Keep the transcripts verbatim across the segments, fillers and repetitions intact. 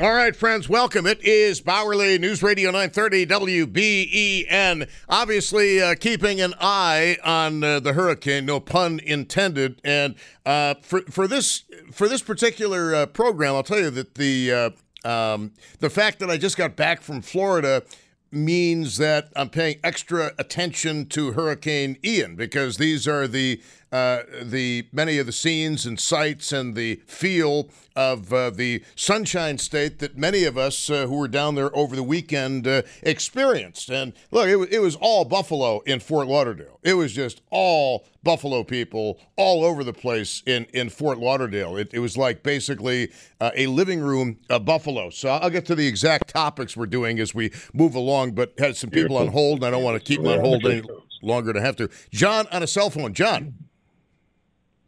All right, friends, welcome. It is Bowerly News Radio nine thirty W B E N. Obviously, uh, keeping an eye on uh, the hurricane, no pun intended. And uh, for for this for this particular uh, program, I'll tell you that the uh, um, the fact that I just got back from Florida means that I'm paying extra attention to Hurricane Ian, because these are the uh, the many of the scenes and sights and the feel of uh, the Sunshine State that many of us uh, who were down there over the weekend uh, experienced. And look, it, w- it was all Buffalo in Fort Lauderdale. It was just all Buffalo people all over the place in, in Fort Lauderdale. It, it was like basically uh, a living room of Buffalo. So I'll get to the exact topics we're doing as we move along, but had some people on hold, and I don't want to keep them on hold any longer than I have to. John on a cell phone. John.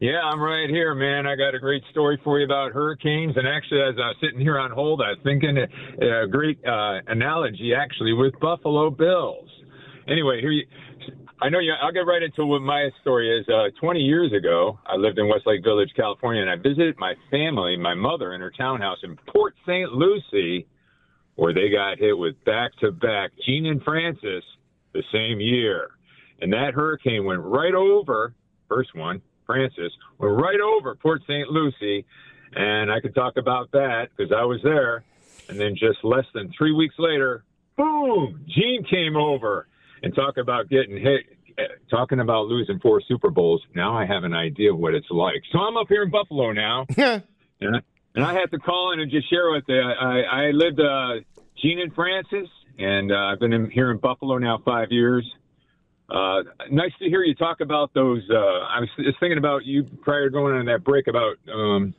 Yeah, I'm right here, man. I got a great story for you about hurricanes. And actually, as I was sitting here on hold, I was thinking a, a great uh, analogy, actually, with Buffalo Bills. Anyway, here you, I know you. I'll get right into what my story is. Uh, twenty years ago, I lived in Westlake Village, California, and I visited my family, my mother, in her townhouse in Port Saint Lucie, where they got hit with back-to-back Jean and Francis the same year. And that hurricane went right over, first one, Francis, went right over Port Saint Lucie, and I could talk about that because I was there. And then just less than three weeks later, boom, Jean came over. And talk about getting hit, talking about losing four Super Bowls. Now I have an idea what it's like. So I'm up here in Buffalo now, and, I, and I have to call in and just share with you. I, I lived uh, Jean and Francis, and uh, I've been in, here in Buffalo now five years. Uh, nice to hear you talk about those. Uh, I was just thinking about you prior to going on that break about um,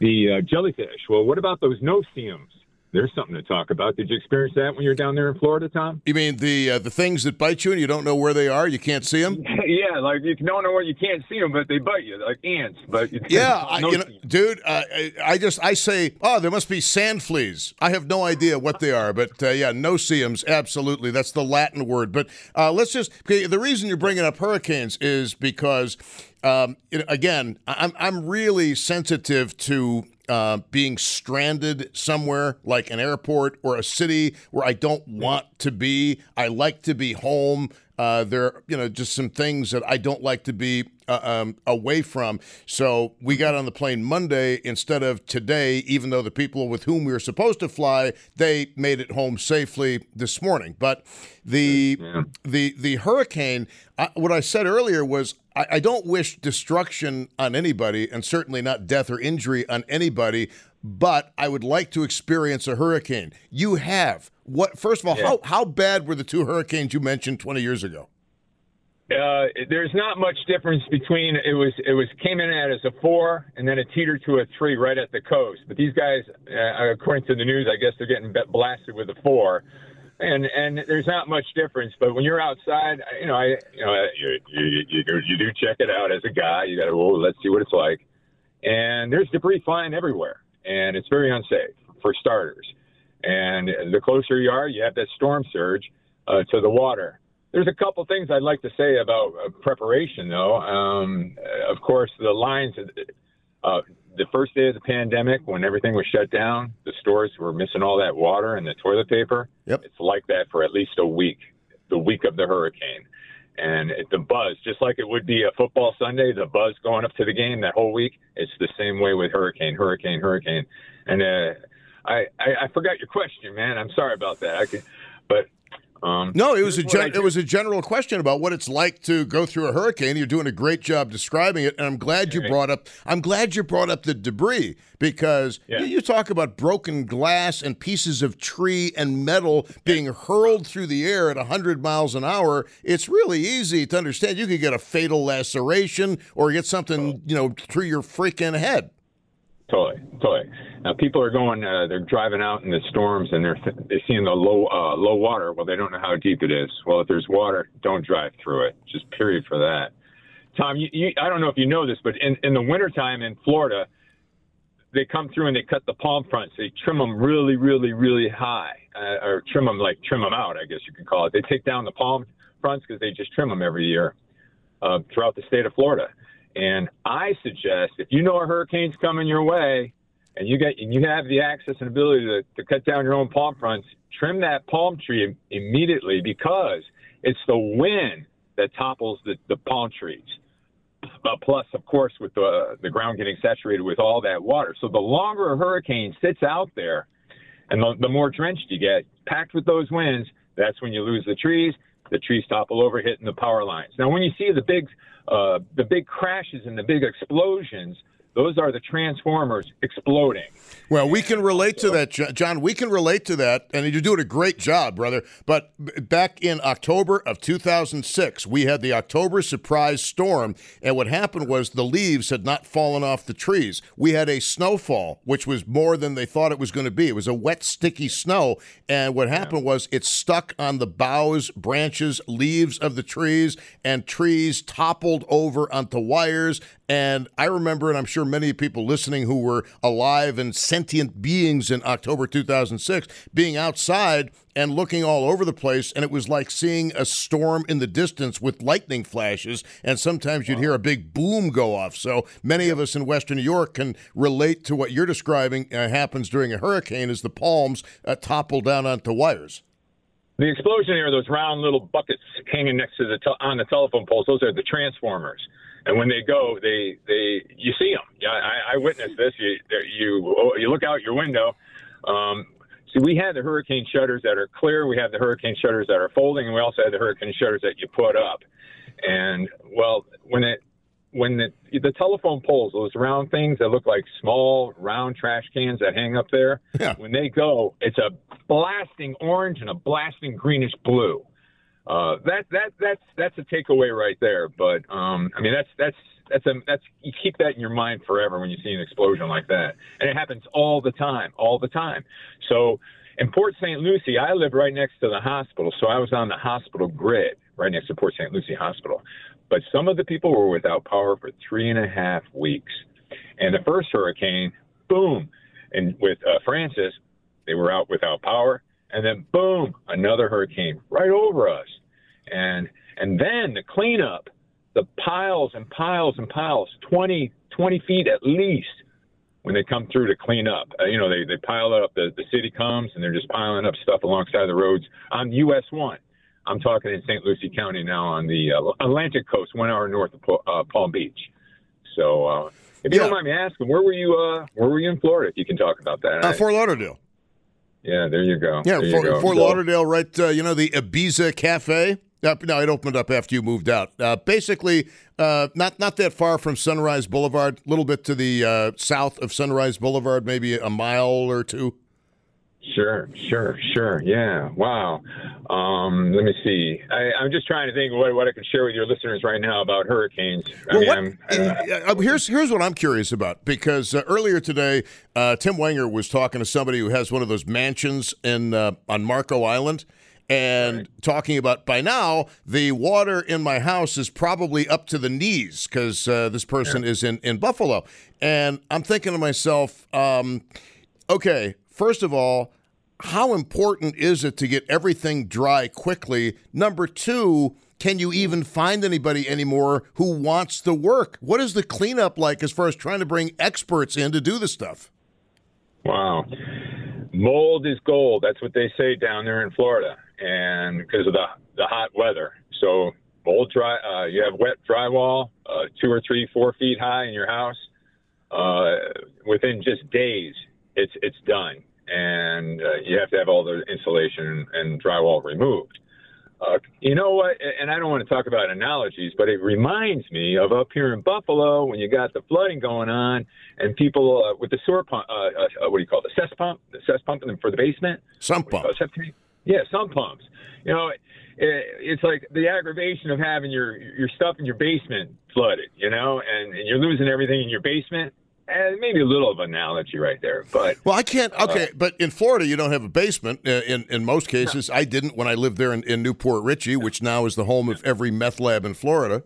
the uh, jellyfish. Well, what about those no-see-ums? There's something to talk about. Did you experience that when you were down there in Florida, Tom? You mean the uh, the things that bite you and you don't know where they are? You can't see them? Yeah, like you don't know where you can't see them, but they bite you, like ants. But you yeah, I, you know, dude, uh, I, I just I say, oh, there must be sand fleas. I have no idea what they are, but uh, yeah, no-see-ums, absolutely. That's the Latin word. But uh, let's just okay, the reason you're bringing up hurricanes is because, um, it, again, I'm I'm really sensitive to. Uh, being stranded somewhere like an airport or a city where I don't want to be. I like to be home. Uh, there are, you know, just some things that I don't like to be uh, um, away from. So we got on the plane Monday instead of today, even though the people with whom we were supposed to fly, they made it home safely this morning. But the yeah. the the hurricane, I, what I said earlier was, I don't wish destruction on anybody, and certainly not death or injury on anybody, but I would like to experience a hurricane. You have. What? First of all, yeah. how, how bad were the two hurricanes you mentioned twenty years ago? Uh, there's not much difference between it was it was came in at as a four and then it teetered to a three right at the coast. But these guys, uh, according to the news, I guess they're getting blasted with a four. And and there's not much difference, but when you're outside, you know, I you know you you, you, you do check it out as a guy. You got to oh, let's see what it's like. And there's debris flying everywhere, and it's very unsafe for starters. And the closer you are, you have that storm surge uh, to the water. There's a couple things I'd like to say about uh, preparation, though. Um, of course, the lines. Uh, the first day of the pandemic, when everything was shut down, the stores were missing all that water and the toilet paper. Yep. It's like that for at least a week, the week of the hurricane. And the buzz, just like it would be a football Sunday, the buzz going up to the game that whole week, it's the same way with hurricane, hurricane, hurricane. And uh, I, I I forgot your question, man. I'm sorry about that. I could, but um, no, it was a gen- it was a general question about what it's like to go through a hurricane. You're doing a great job describing it, and I'm glad you brought up. I'm glad you brought up the debris because yeah. you, you talk about broken glass and pieces of tree and metal being yeah. hurled through the air at one hundred miles an hour. It's really easy to understand. You could get a fatal laceration or get something oh. you know through your freaking head. Totally, totally. Now people are going, uh, they're driving out in the storms, and they're th- they're seeing the low uh, low water. Well, they don't know how deep it is. Well, if there's water, don't drive through it. Just period for that. Tom, you, you, I don't know if you know this, but in, in the wintertime in Florida, they come through and they cut the palm fronds. They trim them really, really, really high, uh, or trim them like trim them out, I guess you could call it. They take down the palm fronds because they just trim them every year uh, throughout the state of Florida. And I suggest if you know a hurricane's coming your way and you get and you have the access and ability to, to cut down your own palm fronds, trim that palm tree immediately because it's the wind that topples the, the palm trees. Uh, plus, of course, with the, the ground getting saturated with all that water. So the longer a hurricane sits out there and the, the more drenched you get, packed with those winds, that's when you lose the trees. The trees topple over, hitting the power lines. Now, when you see the big, uh, the big crashes and the big explosions, those are the transformers exploding. Well, we can relate so, to that, John. We can relate to that, and you're doing a great job, brother. But back in October of two thousand six, we had the October surprise storm, and what happened was the leaves had not fallen off the trees. We had a snowfall, which was more than they thought it was going to be. It was a wet, sticky snow, and what happened yeah. was it stuck on the boughs, branches, leaves of the trees, and trees toppled over onto wires. And I remember, and I'm sure many people listening who were alive and sentient beings in October two thousand six, being outside and looking all over the place, and it was like seeing a storm in the distance with lightning flashes, and sometimes you'd hear a big boom go off. So many of us in Western New York can relate to what you're describing uh, happens during a hurricane as the palms uh, topple down onto wires. The explosion are those round little buckets hanging next to the te- on the telephone poles. Those are the transformers. And when they go, they, they you see them. Yeah, I, I witnessed this. You you you look out your window. Um, see, we had the hurricane shutters that are clear. We have the hurricane shutters that are folding, and we also had the hurricane shutters that you put up. And well, when it when the the telephone poles, those round things that look like small round trash cans that hang up there, yeah. when they go, it's a blasting orange and a blasting greenish blue. Uh, that that that's that's a takeaway right there. But um, I mean, that's that's that's a, that's you keep that in your mind forever when you see an explosion like that, and it happens all the time, all the time. So in Port Saint Lucie, I live right next to the hospital, so I was on the hospital grid right next to Port Saint Lucie Hospital. But some of the people were without power for three and a half weeks, and the first hurricane, boom, and with uh, Francis, they were out without power. And then, boom, another hurricane right over us. And and then the cleanup, the piles and piles and piles, twenty, twenty feet at least, when they come through to clean up. Uh, you know, they, they pile up. The, the city comes, and they're just piling up stuff alongside the roads on U S one. I'm talking in Saint Lucie County now on the uh, Atlantic coast, one hour north of uh, Palm Beach. So uh, if you yeah. don't mind me asking, where were you uh, Where were you in Florida, if you can talk about that? Uh, Fort Lauderdale. Yeah, there you go. Yeah, for, you go. Fort Lauderdale, right, uh, you know, the Ibiza Cafe? Uh, no, it opened up after you moved out. Uh, basically, uh, not not that far from Sunrise Boulevard, a little bit to the uh, south of Sunrise Boulevard, maybe a mile or two. Sure, sure, sure. Yeah, wow. Um, let me see. I, I'm just trying to think of what, what I can share with your listeners right now about hurricanes. Well, I mean, what, I'm, uh, in, uh, here's here's what I'm curious about, because uh, earlier today, uh, Tim Wenger was talking to somebody who has one of those mansions in uh, on Marco Island, and right. talking about, by now, the water in my house is probably up to the knees, because uh, this person yeah. is in, in Buffalo. And I'm thinking to myself, um, okay, first of all, how important is it to get everything dry quickly? Number two, can you even find anybody anymore who wants to work? What is the cleanup like as far as trying to bring experts in to do this stuff? Wow. Mold is gold. That's what they say down there in Florida, and because of the, the hot weather. So bold dry, uh, you have wet drywall, uh, two or three, four feet high in your house. Uh, within just days, it's it's done, and uh, you have to have all the insulation and drywall removed. Uh, you know what? And I don't want to talk about analogies, but it reminds me of up here in Buffalo when you got the flooding going on and people uh, with the sewer pump. Uh, uh, what do you call it? The cess pump? The cess pump for the basement? Sump pump. Yeah, sump pumps. You know, it, it's like the aggravation of having your your stuff in your basement flooded. You know, and, and you're losing everything in your basement. And maybe a little of an analogy right there, but well, I can't. Okay, uh, but in Florida, you don't have a basement in in most cases. No. I didn't when I lived there in, in New Port Richey, which now is the home of every meth lab in Florida.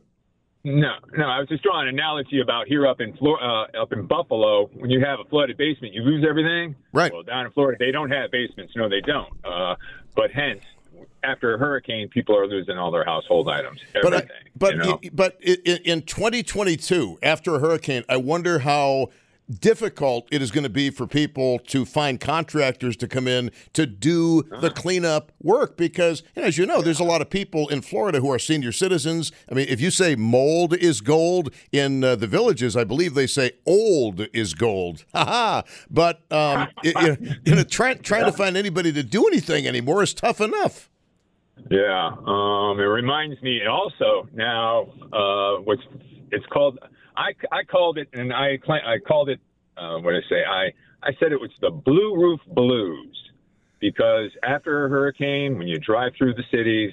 No, no, I was just drawing an analogy about here up in Flor- uh, up in Buffalo. When you have a flooded basement, you lose everything. Right. Well, down in Florida, they don't have basements. No, they don't. Uh, but hence, after a hurricane, people are losing all their household items, everything. But, I, but, you know? it, but it, in twenty twenty-two, after a hurricane, I wonder how difficult it is going to be for people to find contractors to come in to do the cleanup work because, you know, as you know, there's a lot of people in Florida who are senior citizens. I mean, if you say mold is gold in uh, the villages, I believe they say old is gold. Ha-ha! But um, it, you know, trying try to find anybody to do anything anymore is tough enough. Yeah, um, it reminds me also now uh, what's it's called. I, I called it, and I I called it. Uh, what did I say? I I said it was the Blue Roof Blues because after a hurricane, when you drive through the cities,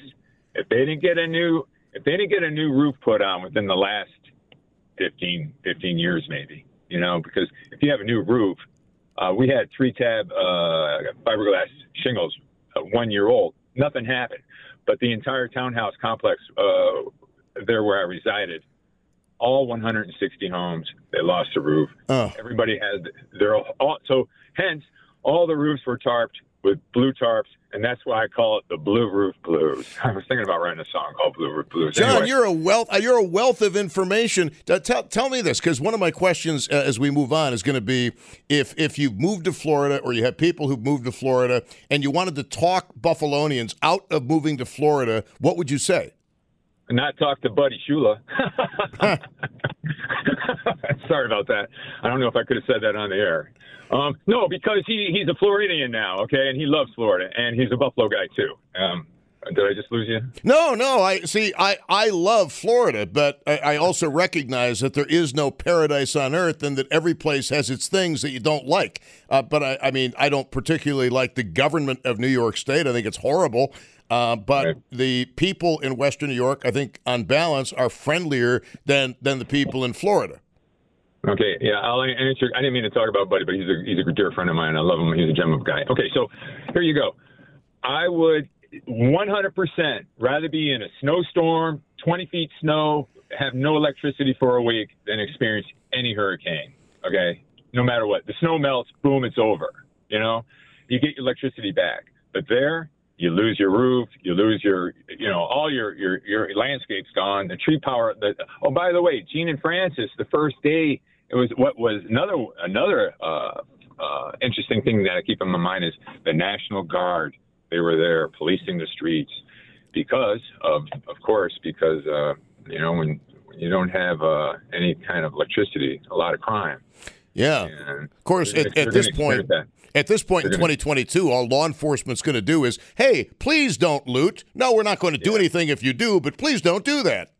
if they didn't get a new if they didn't get a new roof put on within the last fifteen years, maybe, you know, because if you have a new roof, uh, we had three tab uh, fiberglass shingles, uh, one year old. Nothing happened, but the entire townhouse complex uh, there where I resided, all one hundred sixty homes, they lost the roof. Oh. Everybody had their all, so hence all the roofs were tarped with blue tarps, and that's why I call it the Blue Roof Blues. I was thinking about writing a song called Blue Roof Blues. John, anyway. you're a wealth you're a wealth of information. Tell, tell me this, because one of my questions uh, as we move on is going to be if if you've moved to Florida or you have people who've moved to Florida and you wanted to talk Buffalonians out of moving to Florida, what would you say? Not talk to Buddy Shula. Sorry about that. I don't know if I could have said that on the air. Um, no, because he, he's a Floridian now, okay, and he loves Florida, and he's a Buffalo guy too. Um, did I just lose you? No, no. I see. I, I love Florida, but I, I also recognize that there is no paradise on earth, and that every place has its things that you don't like. Uh, but I, I mean, I don't particularly like the government of New York State. I think it's horrible. Uh, but right. The people in Western New York, I think, on balance, are friendlier than than the people in Florida. Okay, yeah, I'll answer. I didn't mean to talk about Buddy, but he's a he's a dear friend of mine. I love him. He's a gem of a guy. Okay, so here you go. I would one hundred percent rather be in a snowstorm, twenty feet snow, have no electricity for a week, than experience any hurricane. Okay, no matter what, the snow melts, boom, it's over. You know, you get your electricity back, but there. You lose your roof, you lose your, you know, all your, your, your landscape's gone. The tree power, the, oh, by the way, Jean and Francis, the first day, it was what was another another uh, uh, interesting thing that I keep in my mind is the National Guard. They were there policing the streets because of, of course, because, uh, you know, when, when you don't have uh, any kind of electricity, a lot of crime. Yeah, and of course, at, at this point. That. At this point in twenty twenty-two, all law enforcement's going to do is, hey, please don't loot. No, we're not going to do yeah. anything if you do, but please don't do that.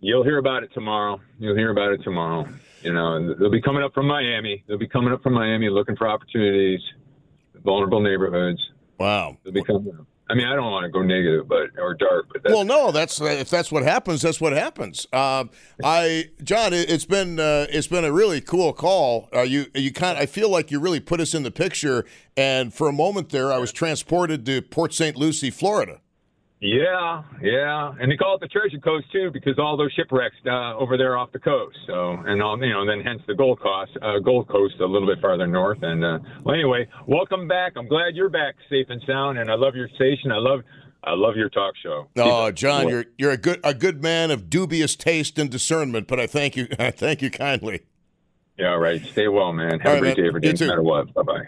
You'll hear about it tomorrow. You'll hear about it tomorrow. You know, they'll be coming up from Miami. They'll be coming up from Miami looking for opportunities, vulnerable neighborhoods. Wow. They'll be coming up. I mean, I don't want to go negative, but or dark. But that's, well, no, that's if that's what happens, that's what happens. Uh, I, John, it's been uh, it's been a really cool call. Uh, you you kind of, I feel like you really put us in the picture, and for a moment there, I was transported to Port Saint Lucie, Florida. Yeah, yeah, and they call it the Treasure Coast too because all those shipwrecks uh, over there off the coast. So, and all you know, and then hence the Gold Coast, uh, Gold Coast a little bit farther north. And uh, well, anyway, welcome back. I'm glad you're back, safe and sound. And I love your station. I love, I love your talk show. Oh, John, cool. you're you're a good a good man of dubious taste and discernment. But I thank you, I thank you kindly. Yeah, all right. Stay well, man. Have all a great right, day every day, no matter what. Bye bye.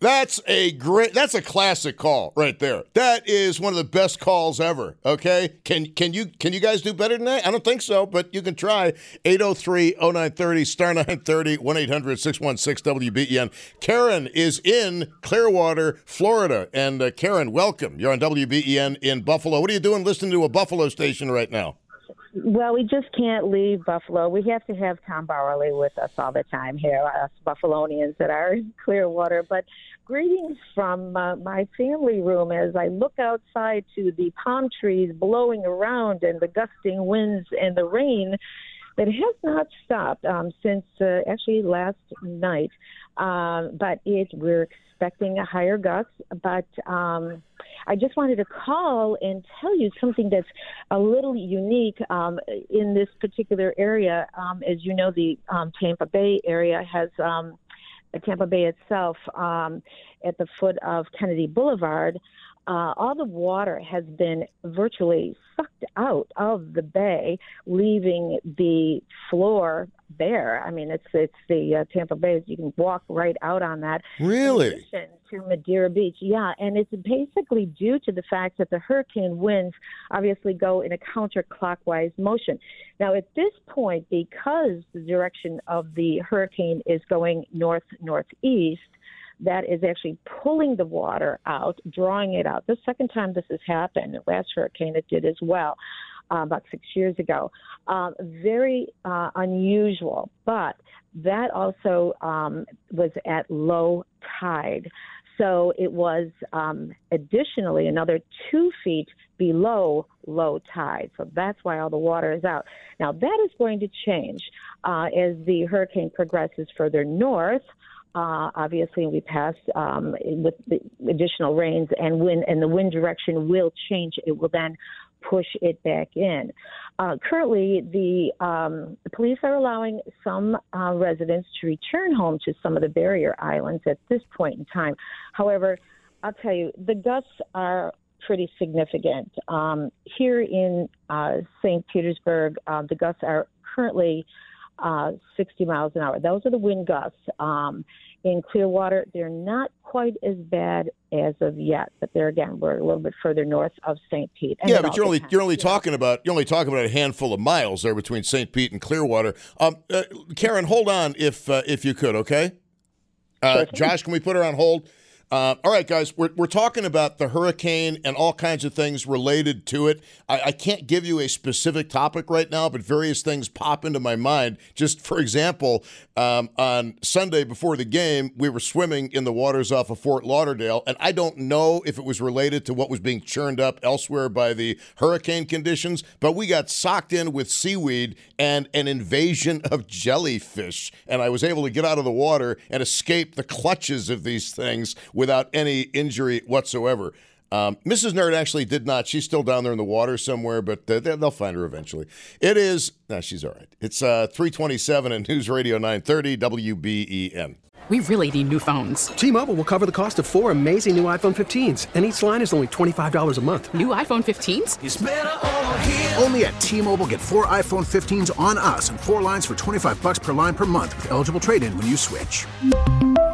That's a great, that's a classic call right there. That is one of the best calls ever, okay? Can can you can you guys do better than that? I don't think so, but you can try. eight oh three, oh nine three oh, star nine thirty, one eight hundred, six one six, W B E N. Karen is in Clearwater, Florida. And uh, Karen, welcome. You're on W B E N in Buffalo. What are you doing listening to a Buffalo station right now? Well, we just can't leave Buffalo. We have to have Tom Bowerly with us all the time here, us Buffalonians that are in Clearwater. But greetings from uh, my family room as I look outside to the palm trees blowing around and the gusting winds and the rain that has not stopped um, since uh, actually last night. Uh, but it we're expecting a higher gust, but... Um, I just wanted to call and tell you something that's a little unique um, in this particular area. Um, as you know, the um, Tampa Bay area has um, Tampa Bay itself um, at the foot of Kennedy Boulevard. Uh, all the water has been virtually sucked out of the bay, leaving the floor bare. I mean, it's it's the uh, Tampa Bay. You can walk right out on that. Really? In addition to Madeira Beach, yeah. And it's basically due to the fact that the hurricane winds obviously go in a counterclockwise motion. Now, at this point, because the direction of the hurricane is going north-northeast, that is actually pulling the water out, drawing it out. The second time this has happened, the last hurricane it did as well, uh, about six years ago. Uh, very uh, unusual, but that also um, was at low tide. So it was um, additionally another two feet below low tide. So that's why all the water is out. Now, that is going to change uh, as the hurricane progresses further north. Uh, obviously, we passed um, with the additional rains and wind, and the wind direction will change. It will then push it back in. Uh, currently, the um, police are allowing some uh, residents to return home to some of the barrier islands at this point in time. However, I'll tell you, the gusts are pretty significant. Um, here in uh, Saint Petersburg, uh, the gusts are currently Uh, sixty miles an hour. Those are the wind gusts. Um, in Clearwater, they're not quite as bad as of yet, but there again, we're a little bit further north of Saint Pete. And yeah, but you're only you're only yeah. talking about you're only talking about a handful of miles there between Saint Pete and Clearwater. Um, uh, Karen, hold on if uh, if you could, okay? Uh, Josh, can we put her on hold? Uh, all right, guys, we're we're talking about the hurricane and all kinds of things related to it. I, I can't give you a specific topic right now, but various things pop into my mind. Just for example, um, on Sunday before the game, we were swimming in the waters off of Fort Lauderdale, and I don't know if it was related to what was being churned up elsewhere by the hurricane conditions, but we got socked in with seaweed and an invasion of jellyfish, and I was able to get out of the water and escape the clutches of these things without any injury whatsoever. Um, Missus Nerd actually did not. She's still down there in the water somewhere, but uh, they'll find her eventually. It is, no, she's all right. It's uh, three twenty-seven and News Radio nine thirty W B E N. We really need new phones. T-Mobile will cover the cost of four amazing new iPhone fifteens, and each line is only twenty-five dollars a month. New iPhone fifteens? It's better over here. Only at T-Mobile, get four iPhone fifteens on us and four lines for twenty-five dollars per line per month with eligible trade-in when you switch.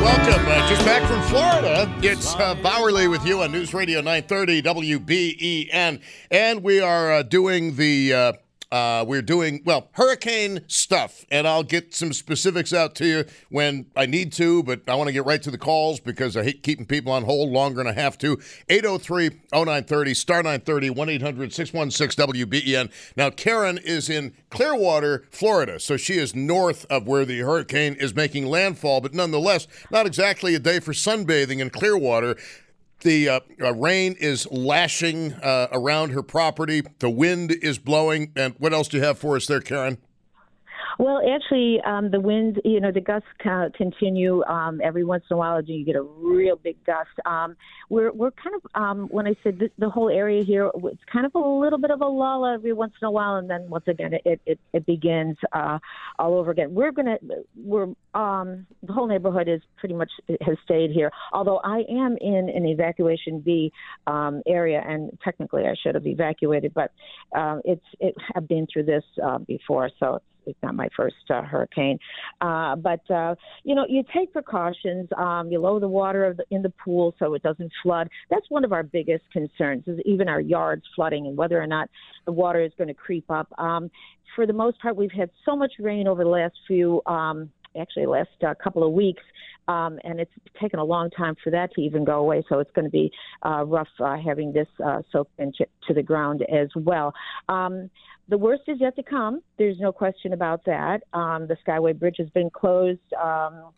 Welcome. Uh, just back from Florida. It's uh, Bowerly with you on News Radio nine thirty W B E N. And we are uh, doing the uh, Uh, we're doing, well, hurricane stuff, and I'll get some specifics out to you when I need to, but I want to get right to the calls because I hate keeping people on hold longer than I have to. eight oh three, oh nine three oh, star nine thirty, one eight hundred, six one six, W B E N. Now, Karen is in Clearwater, Florida, so she is north of where the hurricane is making landfall, but nonetheless, not exactly a day for sunbathing in Clearwater. The uh, uh, rain is lashing uh, around her property. The wind is blowing. And what else do you have for us there, Karen? Well, actually, um, the wind, you know, the gusts kind of continue um, every once in a while. You get a real big gust. Um, we're we're kind of, um, when I said th- the whole area here, it's kind of a little bit of a lull every once in a while, and then once again, it it, it begins uh, all over again. We're gonna, we're um, the whole neighborhood is pretty much has stayed here. Although I am in an evacuation B um, area, and technically I should have evacuated, but um, it's it. I've been through this uh, before, so. It's It's not my first uh, hurricane. Uh, but, uh, you know, you take precautions. Um, you lower the water of the, in the pool so it doesn't flood. That's one of our biggest concerns is even our yards flooding and whether or not the water is going to creep up. Um, for the most part, we've had so much rain over the last few, um, actually last uh, couple of weeks, um, and it's taken a long time for that to even go away. So it's going to be uh, rough uh, having this uh, soaked into to the ground as well. Um The worst is yet to come. There's no question about that. Um, the Skyway Bridge has been closed. Um,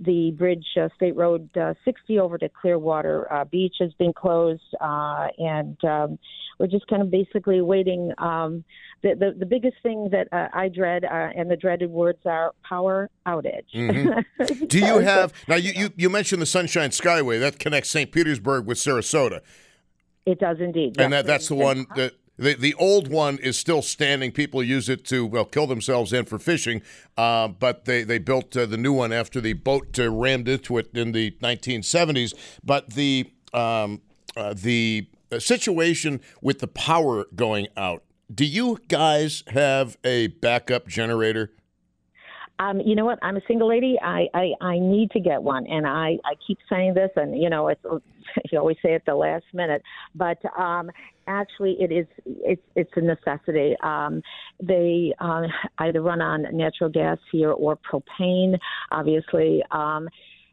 the bridge, uh, State Road uh, sixty over to Clearwater uh, Beach has been closed. Uh, and um, we're just kind of basically waiting. Um, the, the, the biggest thing that uh, I dread, uh, and the dreaded words are power outage. Mm-hmm. Do you have, now you, you, you mentioned the Sunshine Skyway. That connects Saint Petersburg with Sarasota. It does indeed. And yes. that, that's the one that. The the old one is still standing. People use it to, well, kill themselves and for fishing, uh, but they, they built uh, the new one after the boat uh, rammed into it in the nineteen seventies. But the um, uh, the situation with the power going out, do you guys have a backup generator? Um, you know what? I'm a single lady. I, I, I need to get one, and I, I keep saying this, and, you know, it's, you always say at the last minute, but um, actually it is it's it's a necessity. Um, they uh, either run on natural gas here or propane, obviously, um,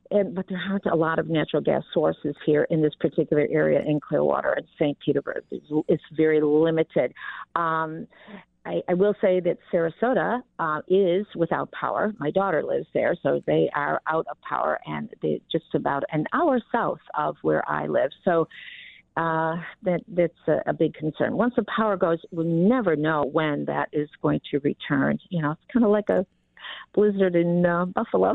and but there aren't a lot of natural gas sources here in this particular area in Clearwater and Saint Petersburg. It's, it's very limited. Um I, I will say that Sarasota uh, is without power. My daughter lives there, so they are out of power, and they're just about an hour south of where I live. So uh, that that's a, a big concern. Once the power goes, we'll never know when that is going to return. You know, it's kind of like a blizzard in uh, Buffalo.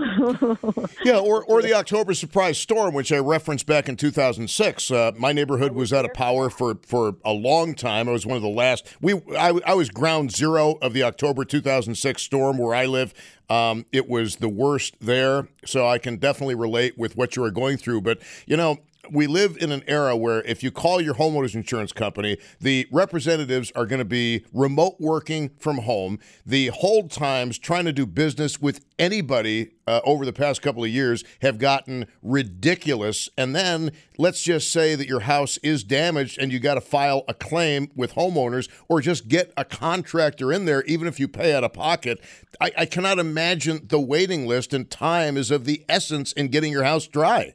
yeah, or, or the October surprise storm, which I referenced back in two thousand six. Uh, my neighborhood was out of power for, for a long time. I was one of the last. We I, I was ground zero of the October two thousand six storm where I live. Um, it was the worst there, so I can definitely relate with what you are going through. But, you know, we live in an era where if you call your homeowner's insurance company, the representatives are going to be remote working from home. The hold times trying to do business with anybody uh, over the past couple of years have gotten ridiculous. And then let's just say that your house is damaged and you got to file a claim with homeowners or just get a contractor in there, even if you pay out of pocket. I, I cannot imagine the waiting list, and time is of the essence in getting your house dry.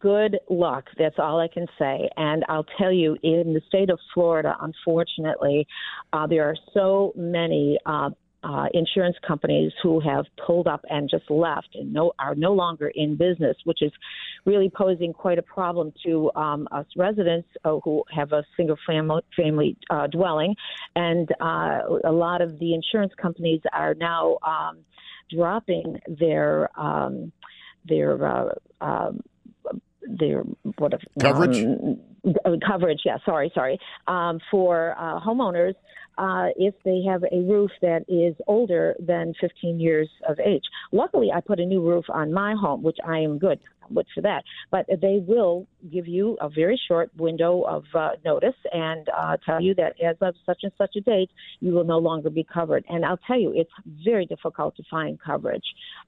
Good luck. That's all I can say. And I'll tell you, in the state of Florida, unfortunately, uh, there are so many uh, uh, insurance companies who have pulled up and just left and no, are no longer in business, which is really posing quite a problem to um, us residents uh, who have a single family, family uh, dwelling. And uh, a lot of the insurance companies are now um, dropping their um, their uh, um, Their what if, coverage? Um, coverage, yeah. Sorry, sorry. Um, for uh, homeowners, uh, if they have a roof that is older than fifteen years of age. Luckily, I put a new roof on my home, which I am good. look for that. But they will give you a very short window of uh, notice and uh, tell you that as of such and such a date, you will no longer be covered. And I'll tell you, it's very difficult to find coverage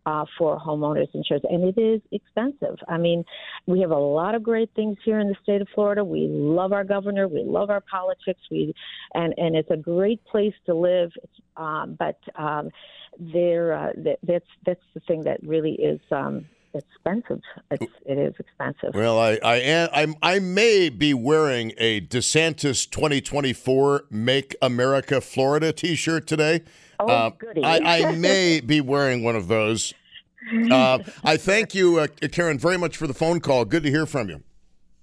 uh, for homeowners insurance, and it is expensive. I mean, we have a lot of great things here in the state of Florida. We love our governor. We love our politics. We and, and it's a great place to live. Um, but um, there, uh, that, that's that's the thing that really is um, expensive. It's, it is expensive. Well, I I, am, I'm, I may be wearing a DeSantis twenty twenty-four Make America Florida T-shirt today. Oh, uh, goody! I, I may be wearing one of those. Uh, I thank you, uh, Karen, very much for the phone call. Good to hear from you.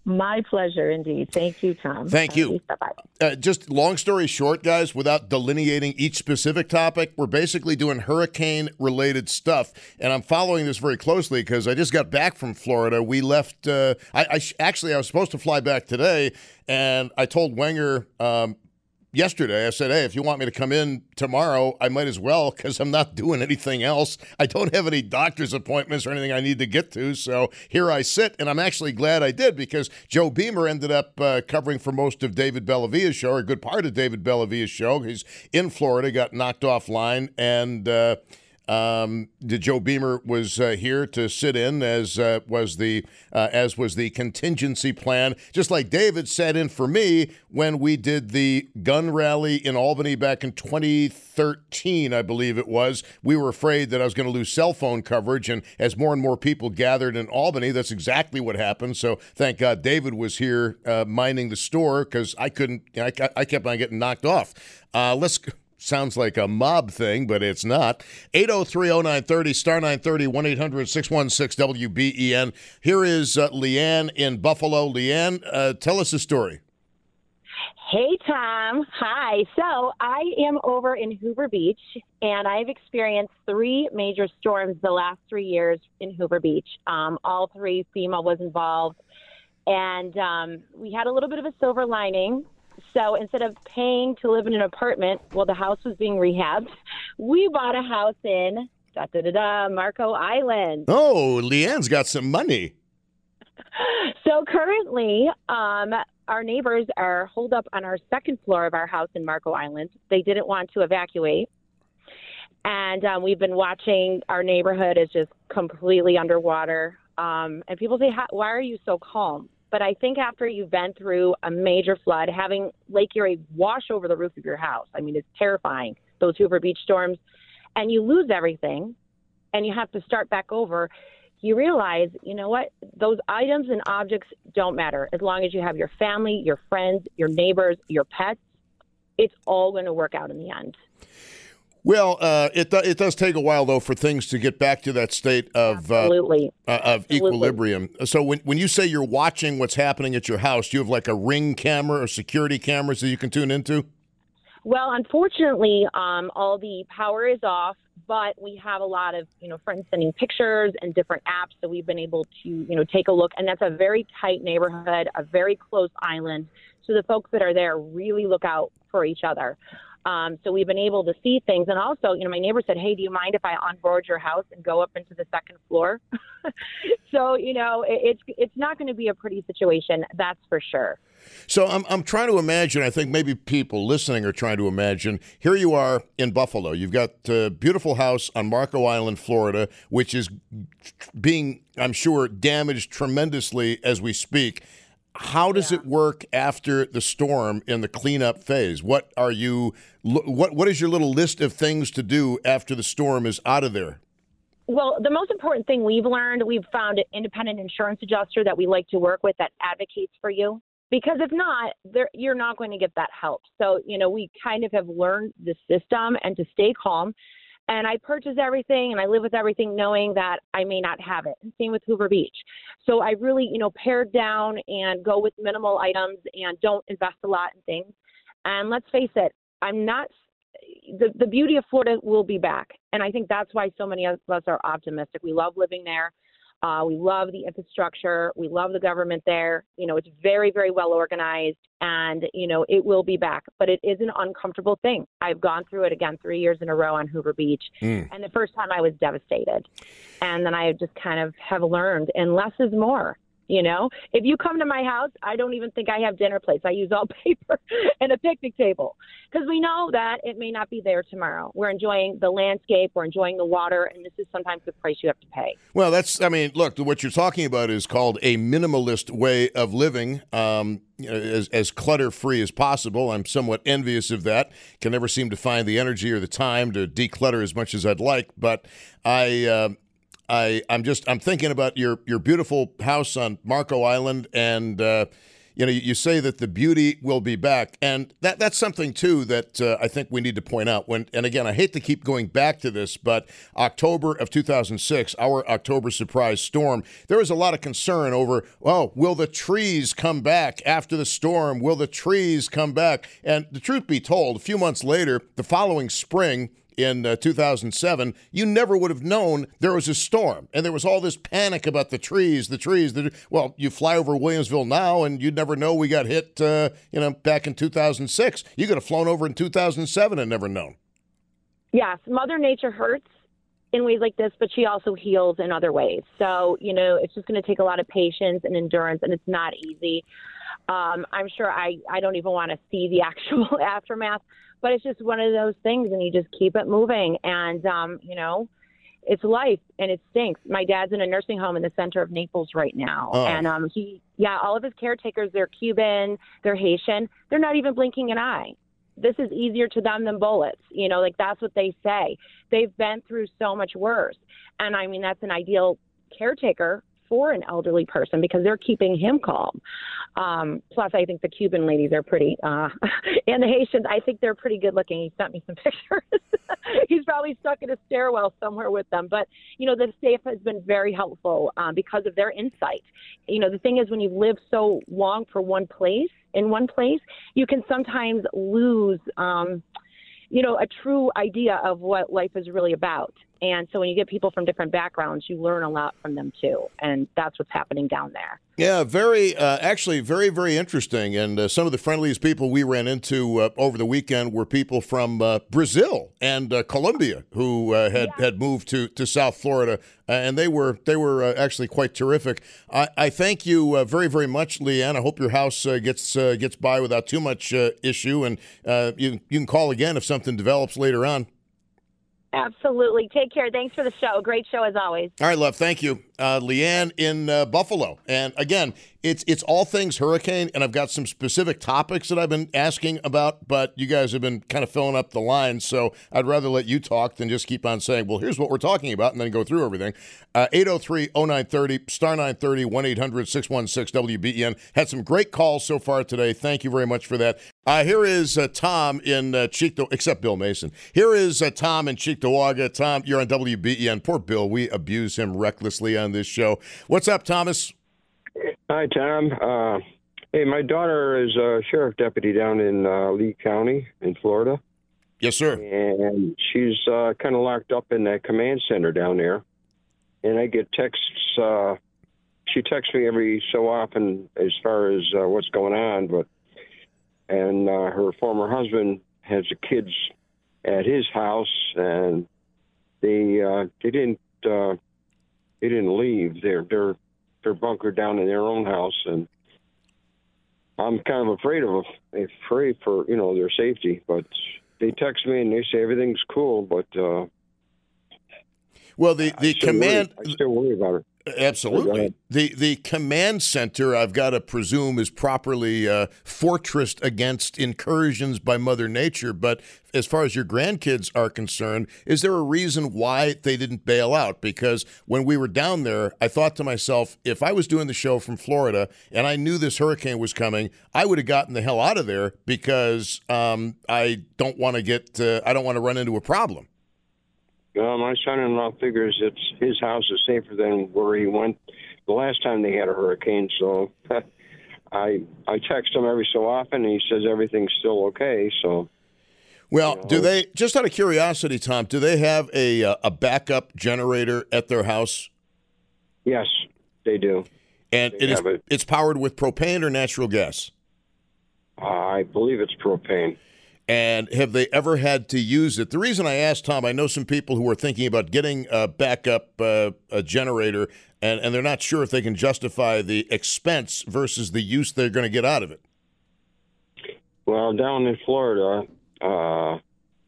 My pleasure, indeed. Thank you, Tom. Thank you. Bye-bye. Uh, just long story short, guys, without delineating each specific topic, we're basically doing hurricane-related stuff, and I'm following this very closely because I just got back from Florida. We left uh, – I, I sh- actually, I was supposed to fly back today, and I told Wenger um, yesterday, I said, hey, if you want me to come in tomorrow, I might as well because I'm not doing anything else. I don't have any doctor's appointments or anything I need to get to, so here I sit, and I'm actually glad I did because Joe Beamer ended up uh, covering for most of David Bellivia's show, or a good part of David Bellivia's show. He's in Florida, got knocked offline, and uh, um, Joe Beamer was uh, here to sit in, as uh, was the uh, as was the contingency plan, just like David sat in for me when we did the gun rally in Albany back in twenty thirteen, I believe it was. We were afraid that I was going to lose cell phone coverage, and as more and more people gathered in Albany, that's exactly what happened. So thank God David was here uh, minding the store, because I couldn't, I, I kept on getting knocked off. Uh, let's Sounds like a mob thing, but it's not. eight oh three oh nine three oh, star nine thirty, one eight hundred six one six W B E N. Here is uh, Leanne in Buffalo. Leanne, uh, tell us a story. Hey, Tom. Hi. So I am over in Hoover Beach, and I've experienced three major storms the last three years in Hoover Beach. Um, all three, FEMA was involved. And um, we had a little bit of a silver lining. So instead of paying to live in an apartment, well, the house was being rehabbed. We bought a house in da, da, da, da, Marco Island. Oh, Leanne's got some money. So currently, um, our neighbors are holed up on our second floor of our house in Marco Island. They didn't want to evacuate. And um, we've been watching our neighborhood is just completely underwater. Um, and people say, why are you so calm? But I think after you've been through a major flood, having Lake Erie wash over the roof of your house, I mean, it's terrifying, those Hoover Beach storms. And you lose everything, and you have to start back over. You realize, you know what, those items and objects don't matter. As long as you have your family, your friends, your neighbors, your pets, it's all going to work out in the end. Well, uh, it do, it does take a while, though, for things to get back to that state of uh, Absolutely. Uh, of Absolutely. equilibrium. So when, when you say you're watching what's happening at your house, do you have like a Ring camera or security cameras that you can tune into? Well, unfortunately, um, all the power is off, but we have a lot of, you know, friends sending pictures and different apps. So we've been able to, you know, take a look. And that's a very tight neighborhood, a very close island. So the folks that are there really look out for each other. Um, so we've been able to see things. And also, you know, my neighbor said, hey, do you mind if I onboard your house and go up into the second floor? So, you know, it, it's it's not going to be a pretty situation. That's for sure. So I'm I'm trying to imagine, I think maybe people listening are trying to imagine, here you are in Buffalo. You've got a beautiful house on Marco Island, Florida, which is being, I'm sure, damaged tremendously as we speak. How does yeah. it work after the storm in the cleanup phase? What are you? What what is your little list of things to do after the storm is out of there? Well, the most important thing we've learned, we've found an independent insurance adjuster that we like to work with that advocates for you. Because if not, there, you're not going to get that help. So, you know, we kind of have learned the system and to stay calm. And I purchase everything and I live with everything knowing that I may not have it. And same with Hoover Beach. So I really, you know, pare down and go with minimal items and don't invest a lot in things. And let's face it, I'm not, the, the beauty of Florida will be back. And I think that's why so many of us are optimistic. We love living there. Uh, we love the infrastructure. We love the government there. You know, it's very, very well organized, and, you know, it will be back. But it is an uncomfortable thing. I've gone through it again three years in a row on Hobe Beach. Mm. And the first time I was devastated. And then I just kind of have learned, and less is more. You know, if you come to my house, I don't even think I have dinner plates. I use all paper and a picnic table because we know that it may not be there tomorrow. We're enjoying the landscape. We're enjoying the water. And this is sometimes the price you have to pay. Well, that's I mean, look, what you're talking about is called a minimalist way of living, um, you know, as, as clutter free as possible. I'm somewhat envious of that. Can never seem to find the energy or the time to declutter as much as I'd like. But I uh, I, I'm just I'm thinking about your, your beautiful house on Marco Island, and uh, you know, you say that the beauty will be back, and that that's something too that uh, I think we need to point out. When and again, I hate to keep going back to this, but October of two thousand six, our October surprise storm, there was a lot of concern over, oh, will the trees come back after the storm? Will the trees come back? And the truth be told, a few months later, the following spring, in uh, two thousand seven, you never would have known there was a storm. And there was all this panic about the trees, the trees. The, well, you fly over Williamsville now, and you'd never know we got hit, uh, you know, back in two thousand six. You could have flown over in two thousand seven and never known. Yes, Mother Nature hurts in ways like this, but she also heals in other ways. So, you know, it's just going to take a lot of patience and endurance, and it's not easy. Um, I'm sure I, I don't even want to see the actual aftermath. But it's just one of those things, and you just keep it moving. And, um, you know, it's life, and it stinks. My dad's in a nursing home in the center of Naples right now. Oh. And, um, he, yeah, all of his caretakers, they're Cuban, they're Haitian. They're not even blinking an eye. This is easier to them than bullets. You know, like, that's what they say. They've been through so much worse. And, I mean, that's an ideal caretaker for an elderly person because they're keeping him calm. Um, plus, I think the Cuban ladies are pretty, uh, and the Haitians, I think they're pretty good looking. He sent me some pictures. He's probably stuck in a stairwell somewhere with them. But, you know, the SAFE has been very helpful uh, because of their insight. You know, the thing is, when you've lived so long for one place, in one place, you can sometimes lose, um, you know, a true idea of what life is really about. And so when you get people from different backgrounds, you learn a lot from them, too. And that's what's happening down there. Yeah, very, uh, actually, very, very interesting. And uh, some of the friendliest people we ran into uh, over the weekend were people from uh, Brazil and uh, Colombia who uh, had, yeah. had moved to, to South Florida. Uh, and they were they were uh, actually quite terrific. I, I thank you uh, very, very much, Leanne. I hope your house uh, gets uh, gets by without too much uh, issue. And uh, you, you can call again if something develops later on. Absolutely. Take care. Thanks for the show. Great show as always. All right, love. Thank you. Uh, Leanne in uh, Buffalo. And again, it's it's all things hurricane, and I've got some specific topics that I've been asking about, but you guys have been kind of filling up the lines, so I'd rather let you talk than just keep on saying, well, here's what we're talking about, and then go through everything. Uh, eight oh three, oh nine three oh, star nine thirty, one eight hundred, six one six, W B E N. Had some great calls so far today. Thank you very much for that. Uh, here is uh, Tom in uh, Cheekto, except Bill Mason. Here is uh, Tom in Cheektowaga. Tom, you're on W B E N. Poor Bill. We abuse him recklessly on this show. What's up, Thomas? Hi, Tom. Uh, hey, my daughter is a sheriff deputy down in uh, Lee County in Florida. Yes, sir. And she's uh, kind of locked up in that command center down there. And I get texts. Uh, she texts me every so often as far as uh, what's going on. But and uh, her former husband has the kids at his house, and they uh, they didn't. Uh, They didn't leave. They're they're they're bunkered down in their own house, and I'm kind of afraid of them, afraid for you know their safety. But they text me and they say everything's cool. But uh, well, the the I command worry, I still worry about it. Absolutely. The the command center, I've got to presume, is properly uh, fortressed against incursions by Mother Nature. But as far as your grandkids are concerned, is there a reason why they didn't bail out? Because when we were down there, I thought to myself, if I was doing the show from Florida and I knew this hurricane was coming, I would have gotten the hell out of there because um, I don't want to get uh, I don't want to run into a problem. Well, my son-in-law figures it's his house is safer than where he went the last time they had a hurricane. So I I text him every so often, and he says everything's still okay. So, well, you know. Do they? Just out of curiosity, Tom, do they have a a backup generator at their house? Yes, they do. And they it is, it. it's powered with propane or natural gas? Uh, I believe it's propane. And have they ever had to use it? The reason I asked, Tom, I know some people who are thinking about getting a backup uh, a generator, and, and they're not sure if they can justify the expense versus the use they're going to get out of it. Well, down in Florida, uh,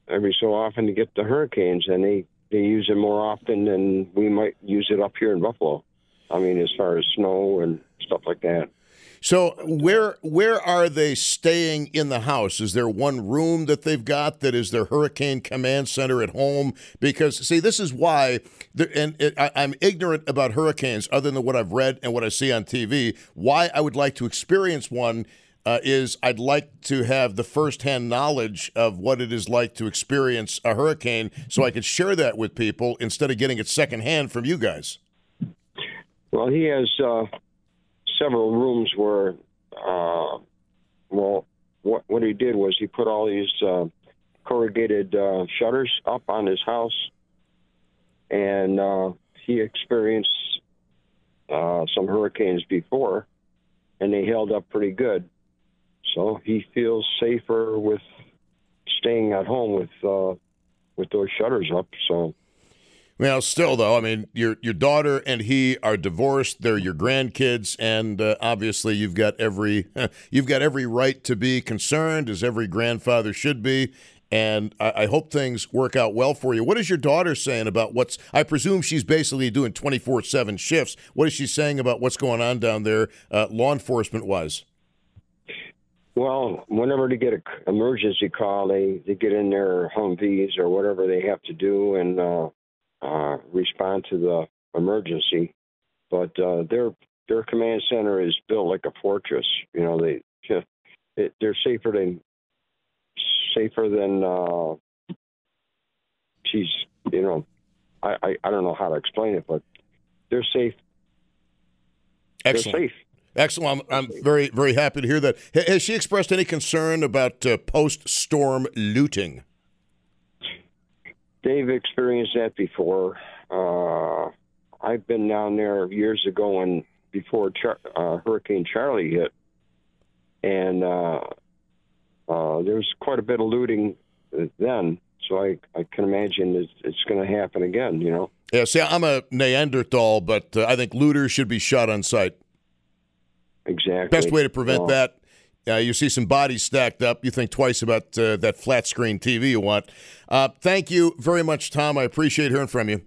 every so often you get the hurricanes, and they, they use it more often than we might use it up here in Buffalo. I mean, as far as snow and stuff like that. So where where are they staying in the house? Is there one room that they've got that is their hurricane command center at home? Because, see, this is why, and it, I, I'm ignorant about hurricanes other than what I've read and what I see on T V. Why I would like to experience one uh, is I'd like to have the firsthand knowledge of what it is like to experience a hurricane so I could share that with people instead of getting it secondhand from you guys. Well, he has... Uh... several rooms where, uh, well, what what he did was he put all these uh, corrugated uh, shutters up on his house, and uh, he experienced uh, some hurricanes before, and they held up pretty good. So he feels safer with staying at home with uh, with those shutters up. So. Well, still, though, I mean, your your daughter and he are divorced. They're your grandkids, and uh, obviously, you've got every you've got every right to be concerned, as every grandfather should be. And I, I hope things work out well for you. What is your daughter saying about what's? I presume she's basically doing twenty-four seven shifts. What is she saying about what's going on down there, uh, law enforcement wise? Well, whenever they get an emergency call, they they get in their Humvees or whatever they have to do, and. Uh, Uh, respond to the emergency, but uh, their their command center is built like a fortress. You know, they it, they're safer than safer than. Uh, geez, you know, I, I, I don't know how to explain it, but they're safe. Excellent. They're safe. Excellent. I'm, I'm very very happy to hear that. H- has she expressed any concern about uh, post-storm looting? They've experienced that before. Uh, I've been down there years ago when before Char- uh, Hurricane Charlie hit, and uh, uh, there was quite a bit of looting then. So I, I can imagine it's, it's going to happen again, you know. Yeah, see, I'm a Neanderthal, but uh, I think looters should be shot on sight. Exactly. Best way to prevent uh, that. Uh, you see some bodies stacked up. You think twice about uh, that flat-screen T V you want. Uh, thank you very much, Tom. I appreciate hearing from you.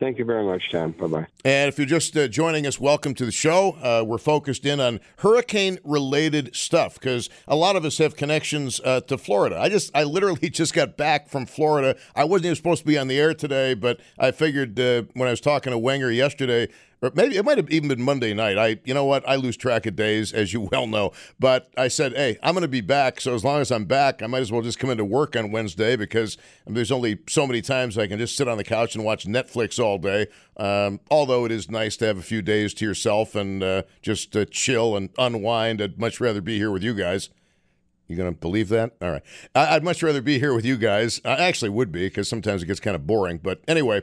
Thank you very much, Tom. Bye-bye. And if you're just uh, joining us, welcome to the show. Uh, we're focused in on hurricane-related stuff because a lot of us have connections uh, to Florida. I just, I literally just got back from Florida. I wasn't even supposed to be on the air today, but I figured uh, when I was talking to Wenger yesterday, or maybe it might have even been Monday night. I, you know what? I lose track of days, as you well know. But I said, hey, I'm going to be back. So as long as I'm back, I might as well just come into work on Wednesday because there's only so many times I can just sit on the couch and watch Netflix all day. Um, although it is nice to have a few days to yourself and uh, just uh, chill and unwind. I'd much rather be here with you guys. You going to believe that? All right. I- I'd much rather be here with you guys. I actually would be because sometimes it gets kind of boring. But anyway.